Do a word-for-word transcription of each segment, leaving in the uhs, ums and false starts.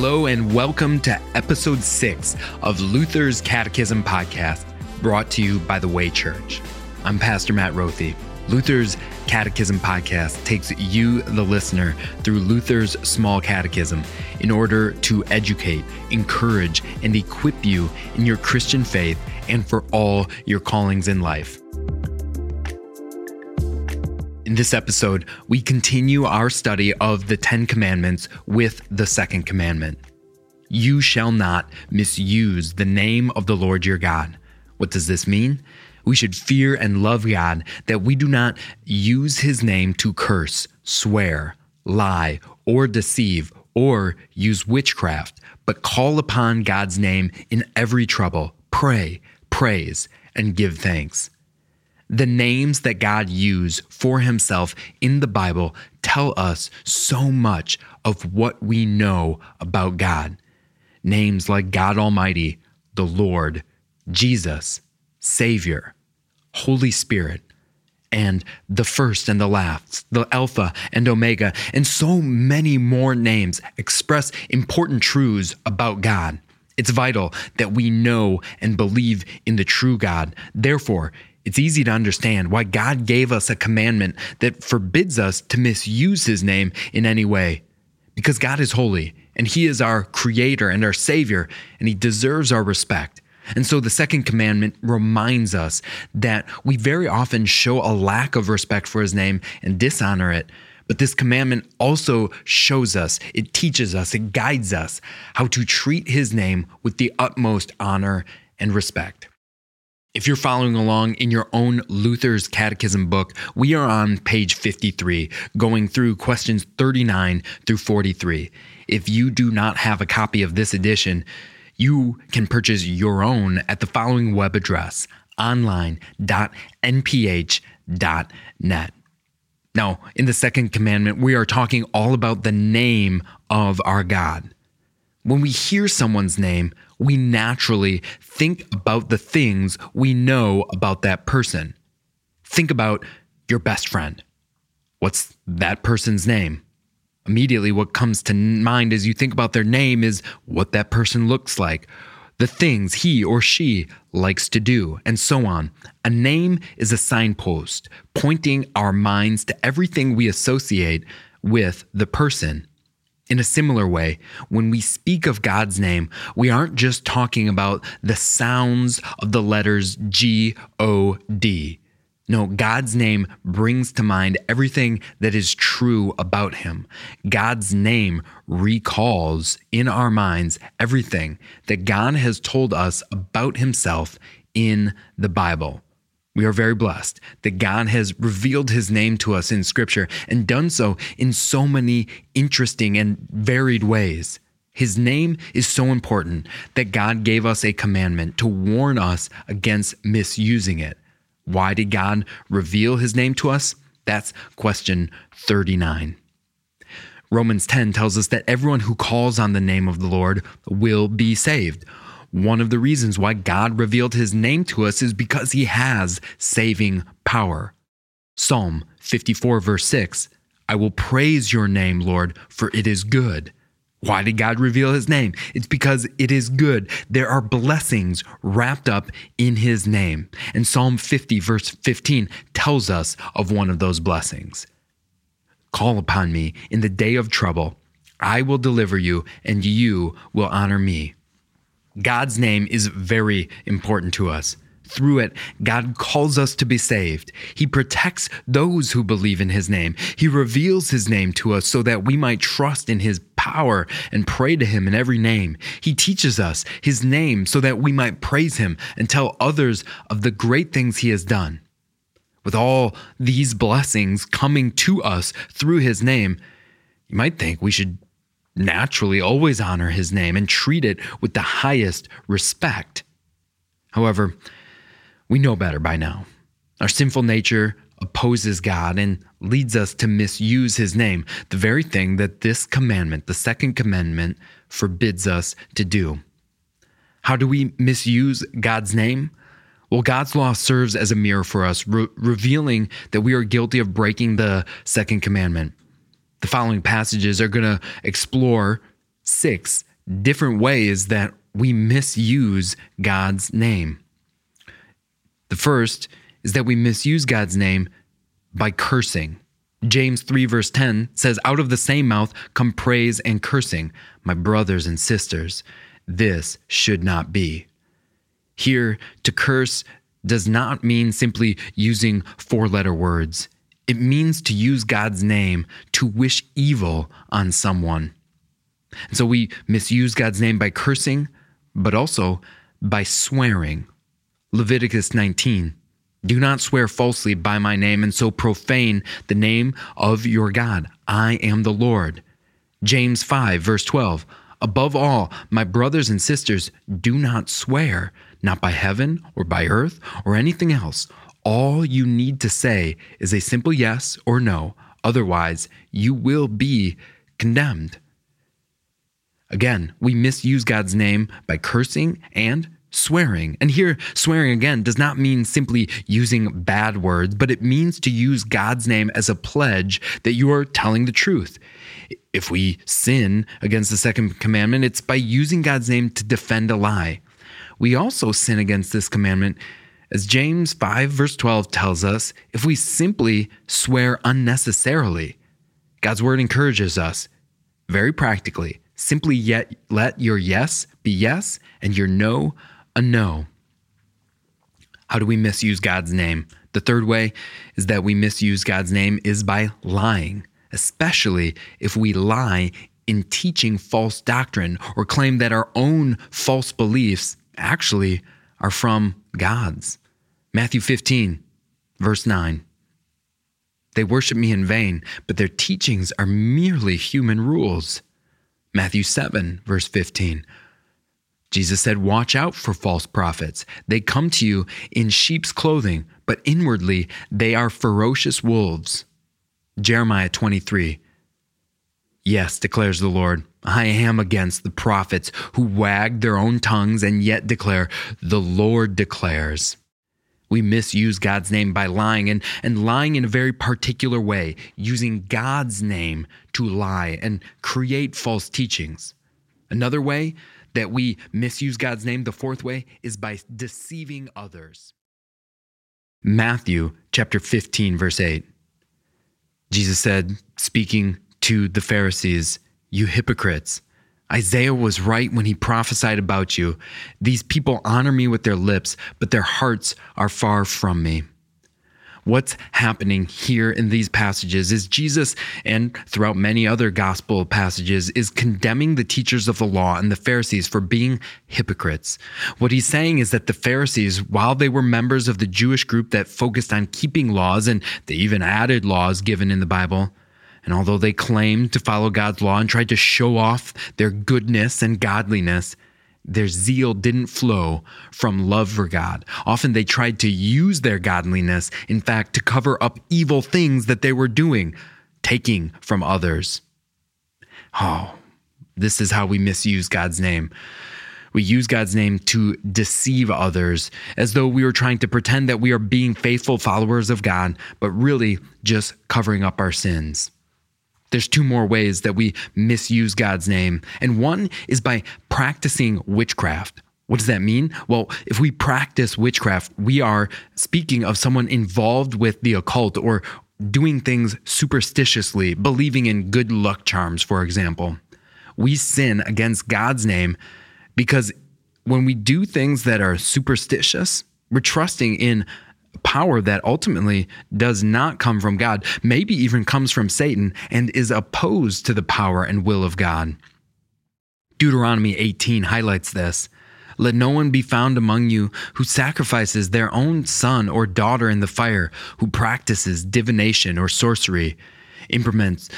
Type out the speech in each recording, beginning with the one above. Hello and welcome to episode six of Luther's Catechism Podcast, brought to you by The Way Church. I'm Pastor Matt Rothie. Luther's Catechism Podcast takes you, the listener, through Luther's Small Catechism in order to educate, encourage, and equip you in your Christian faith and for all your callings in life. In this episode, we continue our study of the Ten Commandments with the Second Commandment. You shall not misuse the name of the Lord your God. What does this mean? We should fear and love God that we do not use his name to curse, swear, lie, or deceive, or use witchcraft, but call upon God's name in every trouble, pray, praise, and give thanks. The names that God used for himself in the Bible tell us so much of what we know about God. Names like God Almighty, the Lord, Jesus, Savior, Holy Spirit, and the first and the last, the Alpha and Omega, and so many more names express important truths about God. It's vital that we know and believe in the true God. Therefore, it's easy to understand why God gave us a commandment that forbids us to misuse his name in any way. Because God is holy, and he is our creator and our savior, and he deserves our respect. And so the second commandment reminds us that we very often show a lack of respect for his name and dishonor it. But this commandment also shows us, it teaches us, it guides us how to treat his name with the utmost honor and respect. If you're following along in your own Luther's Catechism book, we are on page fifty-three, going through questions thirty-nine through forty-three. If you do not have a copy of this edition, you can purchase your own at the following web address, online dot n p h dot net. Now, in the second commandment, we are talking all about the name of our God. When we hear someone's name, we naturally think about the things we know about that person. Think about your best friend. What's that person's name? Immediately, what comes to mind as you think about their name is what that person looks like, the things he or she likes to do, and so on. A name is a signpost pointing our minds to everything we associate with the person. In a similar way, when we speak of God's name, we aren't just talking about the sounds of the letters G O D. No, God's name brings to mind everything that is true about him. God's name recalls in our minds everything that God has told us about himself in the Bible. We are very blessed that God has revealed his name to us in Scripture and done so in so many interesting and varied ways. His name is so important that God gave us a commandment to warn us against misusing it. Why did God reveal his name to us? That's question thirty-nine. Romans ten tells us that everyone who calls on the name of the Lord will be saved. One of the reasons why God revealed his name to us is because he has saving power. Psalm fifty-four, verse six, I will praise your name, Lord, for it is good. Why did God reveal his name? It's because it is good. There are blessings wrapped up in his name. And Psalm fifty, verse fifteen tells us of one of those blessings. Call upon me in the day of trouble. I will deliver you, and you will honor me. God's name is very important to us. Through it, God calls us to be saved. He protects those who believe in his name. He reveals his name to us so that we might trust in his power and pray to him in every name. He teaches us his name so that we might praise him and tell others of the great things he has done. With all these blessings coming to us through his name, you might think we should naturally always honor his name and treat it with the highest respect. However, we know better by now. Our sinful nature opposes God and leads us to misuse his name, the very thing that this commandment, the second commandment, forbids us to do. How do we misuse God's name? Well, God's law serves as a mirror for us, re- revealing that we are guilty of breaking the second commandment. The following passages are going to explore six different ways that we misuse God's name. The first is that we misuse God's name by cursing. James three verse ten says, "Out of the same mouth come praise and cursing. My brothers and sisters, this should not be." Here, to curse does not mean simply using four-letter words. It means to use God's name to wish evil on someone. And so we misuse God's name by cursing, but also by swearing. Leviticus nineteen, "Do not swear falsely by my name and so profane the name of your God. I am the Lord." James five, verse twelve, "Above all, my brothers and sisters, do not swear, not by heaven or by earth or anything else. All you need to say is a simple yes or no. Otherwise, you will be condemned." Again, we misuse God's name by cursing and swearing. And here, swearing again does not mean simply using bad words, but it means to use God's name as a pledge that you are telling the truth. If we sin against the second commandment, it's by using God's name to defend a lie. We also sin against this commandment, as James five verse twelve tells us, if we simply swear unnecessarily. God's word encourages us very practically, simply yet let your yes be yes and your no a no. How do we misuse God's name? The third way is that we misuse God's name is by lying, especially if we lie in teaching false doctrine or claim that our own false beliefs actually are from God's. Matthew fifteen, verse nine. "They worship me in vain, but their teachings are merely human rules." Matthew seven, verse fifteen. Jesus said, "Watch out for false prophets. They come to you in sheep's clothing, but inwardly they are ferocious wolves." Jeremiah twenty-three. "Yes, declares the Lord, I am against the prophets who wag their own tongues and yet declare, the Lord declares." We misuse God's name by lying and, and lying in a very particular way, using God's name to lie and create false teachings. Another way that we misuse God's name, the fourth way, is by deceiving others. Matthew chapter fifteen, verse eight. Jesus said, speaking to the Pharisees, "You hypocrites, Isaiah was right when he prophesied about you. These people honor me with their lips, but their hearts are far from me." What's happening here in these passages is Jesus, and throughout many other gospel passages, is condemning the teachers of the law and the Pharisees for being hypocrites. What he's saying is that the Pharisees, while they were members of the Jewish group that focused on keeping laws, and they even added laws given in the Bible, and although they claimed to follow God's law and tried to show off their goodness and godliness, their zeal didn't flow from love for God. Often they tried to use their godliness, in fact, to cover up evil things that they were doing, taking from others. Oh, this is how we misuse God's name. We use God's name to deceive others, as though we were trying to pretend that we are being faithful followers of God, but really just covering up our sins. There's two more ways that we misuse God's name, and one is by practicing witchcraft. What does that mean? Well, if we practice witchcraft, we are speaking of someone involved with the occult or doing things superstitiously, believing in good luck charms, for example. We sin against God's name because when we do things that are superstitious, we're trusting in power that ultimately does not come from God, maybe even comes from Satan, and is opposed to the power and will of God. Deuteronomy eighteen highlights this. "Let no one be found among you who sacrifices their own son or daughter in the fire, who practices divination or sorcery, implements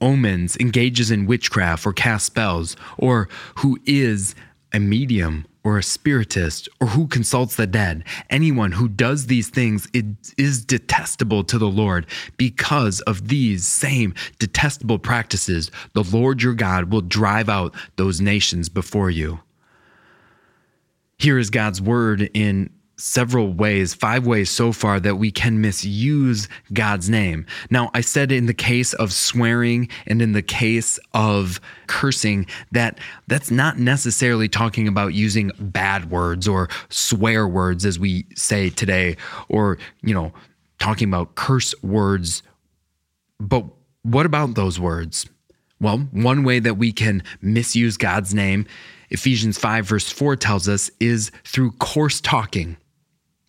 omens, engages in witchcraft or casts spells, or who is a medium or a spiritist, or who consults the dead. Anyone who does these things it is detestable to the Lord. Because of these same detestable practices, the Lord your God will drive out those nations before you." Here is God's word in several ways, five ways so far that we can misuse God's name. Now, I said in the case of swearing and in the case of cursing that that's not necessarily talking about using bad words or swear words as we say today, or, you know, talking about curse words. But what about those words? Well, one way that we can misuse God's name, Ephesians five verse four tells us, is through coarse talking.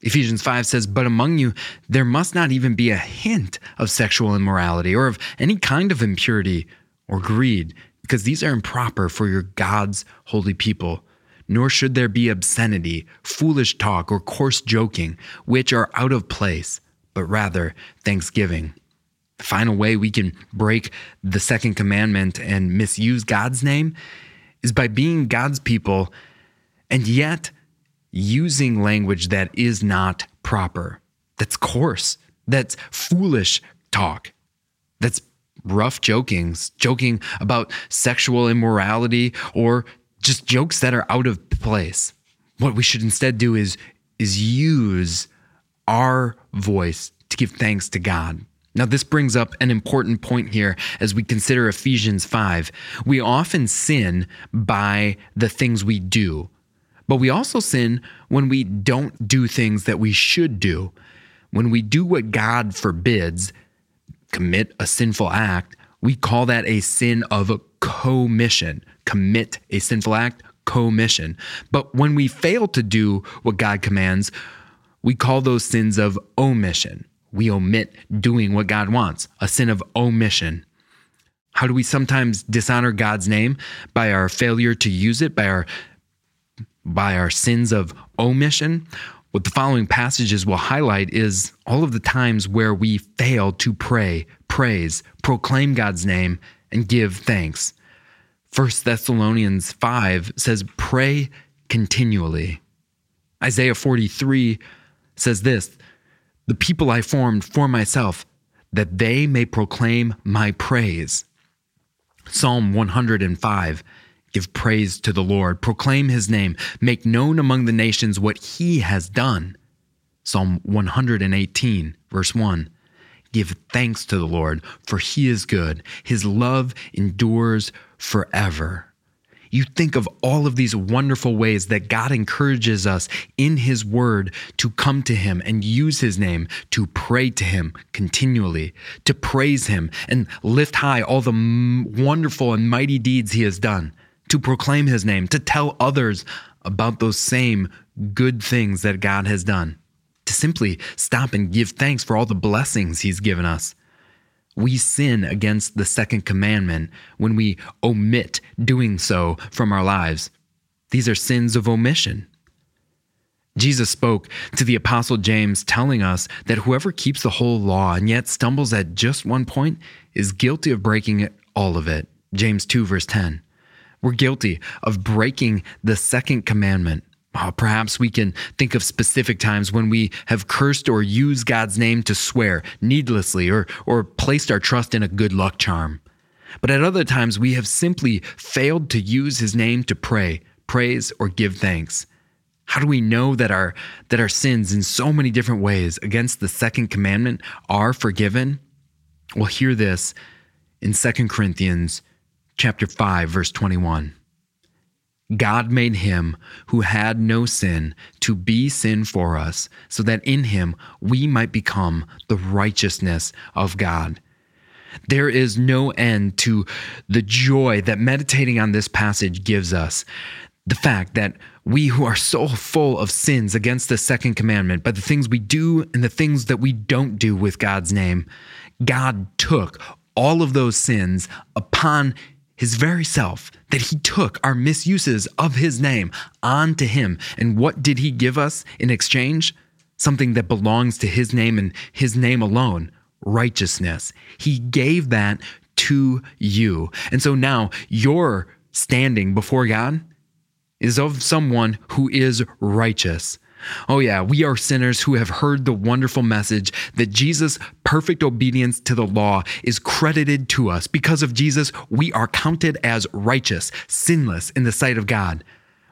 Ephesians five says, "But among you, there must not even be a hint of sexual immorality or of any kind of impurity or greed, because these are improper for your God's holy people. Nor should there be obscenity, foolish talk, or coarse joking, which are out of place, but rather thanksgiving." The final way we can break the second commandment and misuse God's name is by being God's people and yet using language that is not proper, that's coarse, that's foolish talk, that's rough jokings, joking about sexual immorality, or just jokes that are out of place. What we should instead do is, is use our voice to give thanks to God. Now, this brings up an important point here as we consider Ephesians five. We often sin by the things we do, but we also sin when we don't do things that we should do. When we do what God forbids, commit a sinful act, we call that a sin of commission. Commit a sinful act, commission. But when we fail to do what God commands, we call those sins of omission. We omit doing what God wants, a sin of omission. How do we sometimes dishonor God's name? By our failure to use it, by our by our sins of omission? What the following passages will highlight is all of the times where we fail to pray, praise, proclaim God's name, and give thanks. First Thessalonians five says, "Pray continually." Isaiah forty-three says this, "The people I formed for myself, that they may proclaim my praise." Psalm one hundred five, "Give praise to the Lord, proclaim his name, make known among the nations what he has done." Psalm one eighteen, verse one, "Give thanks to the Lord, for he is good, his love endures forever." You think of all of these wonderful ways that God encourages us in his word to come to him and use his name, to pray to him continually, to praise him and lift high all the wonderful and mighty deeds he has done, to proclaim his name, to tell others about those same good things that God has done, to simply stop and give thanks for all the blessings he's given us. We sin against the second commandment when we omit doing so from our lives. These are sins of omission. Jesus spoke to the Apostle James, telling us that whoever keeps the whole law and yet stumbles at just one point is guilty of breaking all of it. James two verse ten. We're guilty of breaking the second commandment. Oh, perhaps we can think of specific times when we have cursed or used God's name to swear needlessly or, or placed our trust in a good luck charm. But at other times, we have simply failed to use his name to pray, praise, or give thanks. How do we know that our, that our sins in so many different ways against the second commandment are forgiven? Well, hear this in Second Corinthians chapter five, verse twenty-one. "God made him who had no sin to be sin for us, so that in him we might become the righteousness of God." There is no end to the joy that meditating on this passage gives us. The fact that we who are so full of sins against the second commandment, by the things we do and the things that we don't do with God's name, God took all of those sins upon his very self, that he took our misuses of his name onto him. And what did he give us in exchange? Something that belongs to his name and his name alone, righteousness. He gave that to you. And so now your standing before God is of someone who is righteous. Oh yeah, we are sinners who have heard the wonderful message that Jesus' perfect obedience to the law is credited to us. Because of Jesus, we are counted as righteous, sinless in the sight of God.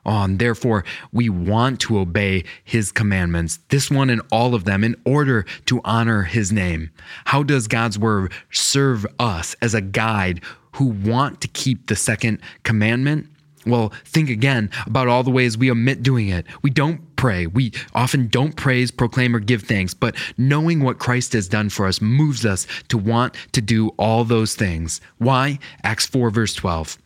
on. Therefore, we want to obey his commandments, this one and all of them, in order to honor his name. How does God's word serve us as a guide who want to keep the second commandment? Well, think again about all the ways we omit doing it. We don't pray. We often don't praise, proclaim, or give thanks, but knowing what Christ has done for us moves us to want to do all those things. Why? Acts four, verse twelve.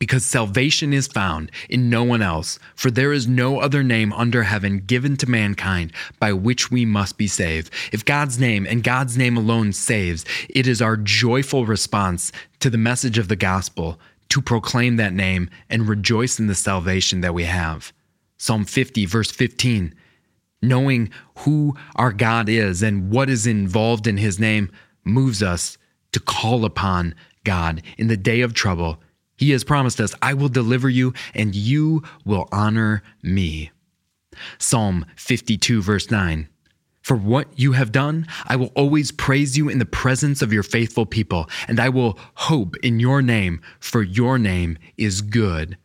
Because salvation is found in no one else, for there is no other name under heaven given to mankind by which we must be saved. If God's name and God's name alone saves, it is our joyful response to the message of the gospel to proclaim that name and rejoice in the salvation that we have. Psalm fifty, verse fifteen, knowing who our God is and what is involved in his name moves us to call upon God in the day of trouble. He has promised us, I will deliver you and you will honor me. Psalm fifty-two, verse nine, for what you have done, I will always praise you in the presence of your faithful people, and I will hope in your name, for your name is good.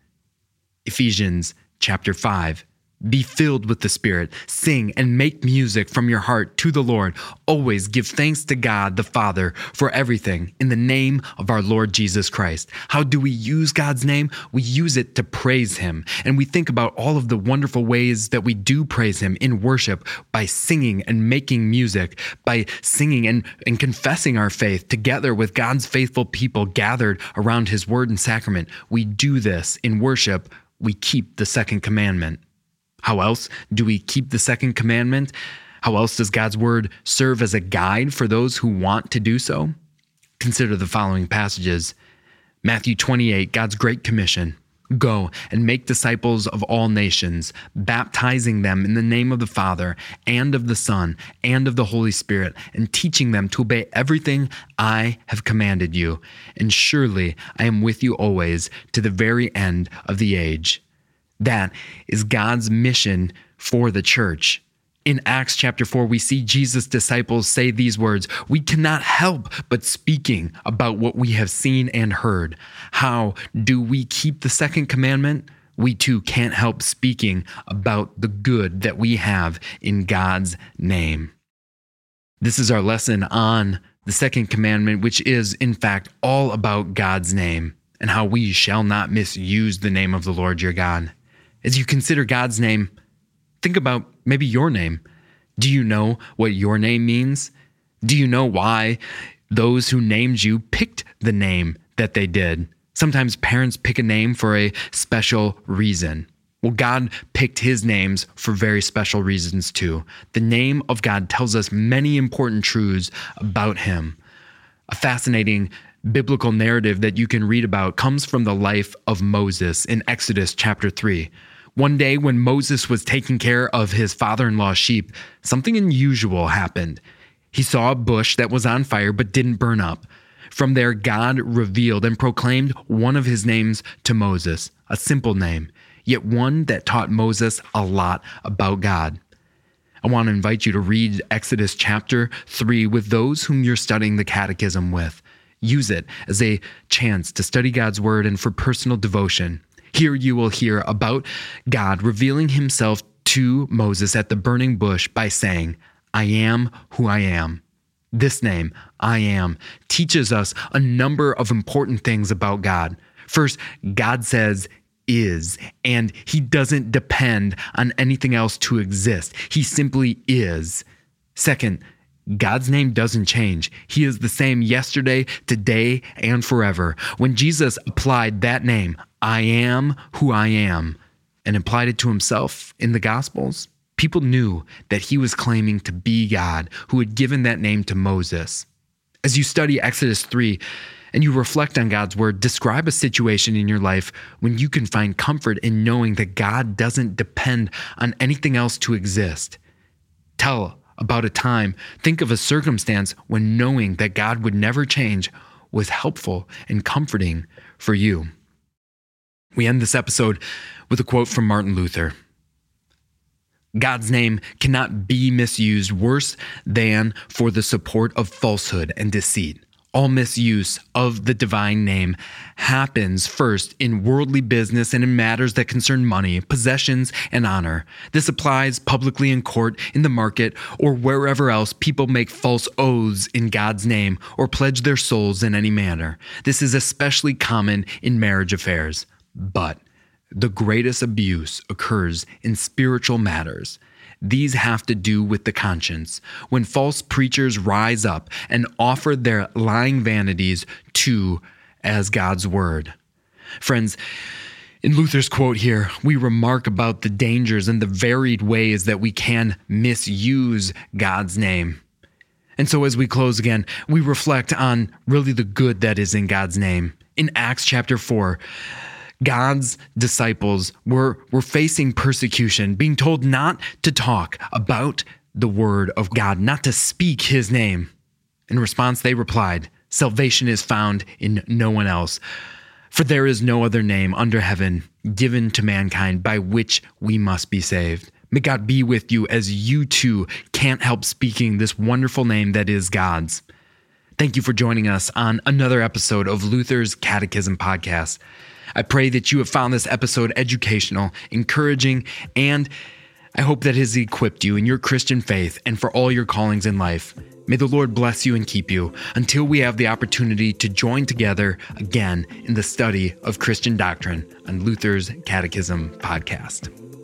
Ephesians chapter five, be filled with the Spirit, sing and make music from your heart to the Lord. Always give thanks to God the Father for everything in the name of our Lord Jesus Christ. How do we use God's name? We use it to praise him, and we think about all of the wonderful ways that we do praise him in worship by singing and making music, by singing and, and confessing our faith together with God's faithful people gathered around his word and sacrament. We do this in worship. We keep the second commandment. How else do we keep the second commandment? How else does God's word serve as a guide for those who want to do so? Consider the following passages. Matthew twenty-eight, God's great commission. Go and make disciples of all nations, baptizing them in the name of the Father and of the Son and of the Holy Spirit, and teaching them to obey everything I have commanded you. And surely I am with you always to the very end of the age. That is God's mission for the church. In Acts chapter four, we see Jesus' disciples say these words, we cannot help but speaking about what we have seen and heard. How do we keep the second commandment? We too can't help speaking about the good that we have in God's name. This is our lesson on the second commandment, which is, in fact, all about God's name and how we shall not misuse the name of the Lord your God. As you consider God's name, think about maybe your name. Do you know what your name means? Do you know why those who named you picked the name that they did? Sometimes parents pick a name for a special reason. Well, God picked his names for very special reasons too. The name of God tells us many important truths about him. A fascinating biblical narrative that you can read about comes from the life of Moses in Exodus chapter three. One day when Moses was taking care of his father-in-law's sheep, something unusual happened. He saw a bush that was on fire but didn't burn up. From there, God revealed and proclaimed one of his names to Moses, a simple name, yet one that taught Moses a lot about God. I want to invite you to read Exodus chapter three with those whom you're studying the catechism with. Use it as a chance to study God's word and for personal devotion. Here you will hear about God revealing himself to Moses at the burning bush by saying, I am who I am. This name, I am, teaches us a number of important things about God. First, God says is, and he doesn't depend on anything else to exist. He simply is. Second, God's name doesn't change. He is the same yesterday, today, and forever. When Jesus applied that name, I am who I am, and applied it to himself in the Gospels, people knew that he was claiming to be God, who had given that name to Moses. As you study Exodus three and you reflect on God's word, describe a situation in your life when you can find comfort in knowing that God doesn't depend on anything else to exist. Tell about a time, think of a circumstance when knowing that God would never change was helpful and comforting for you. We end this episode with a quote from Martin Luther. God's name cannot be misused worse than for the support of falsehood and deceit. all misuse of the divine name happens first in worldly business and in matters that concern money, possessions, and honor. This applies publicly in court, in the market, or wherever else people make false oaths in God's name or pledge their souls in any manner. This is especially common in marriage affairs. But the greatest abuse occurs in spiritual matters. These have to do with the conscience, when false preachers rise up and offer their lying vanities to as God's word. Friends, in Luther's quote here, we remark about the dangers and the varied ways that we can misuse God's name. And so as we close again, we reflect on really the good that is in God's name. In Acts chapter four, God's disciples were, were facing persecution, being told not to talk about the word of God, not to speak his name. In response, they replied, "Salvation is found in no one else, for there is no other name under heaven given to mankind by which we must be saved." May God be with you as you too can't help speaking this wonderful name that is God's. Thank you for joining us on another episode of Luther's Catechism Podcast. I pray that you have found this episode educational, encouraging, and I hope that it has equipped you in your Christian faith and for all your callings in life. May the Lord bless you and keep you until we have the opportunity to join together again in the study of Christian doctrine on Luther's Catechism Podcast.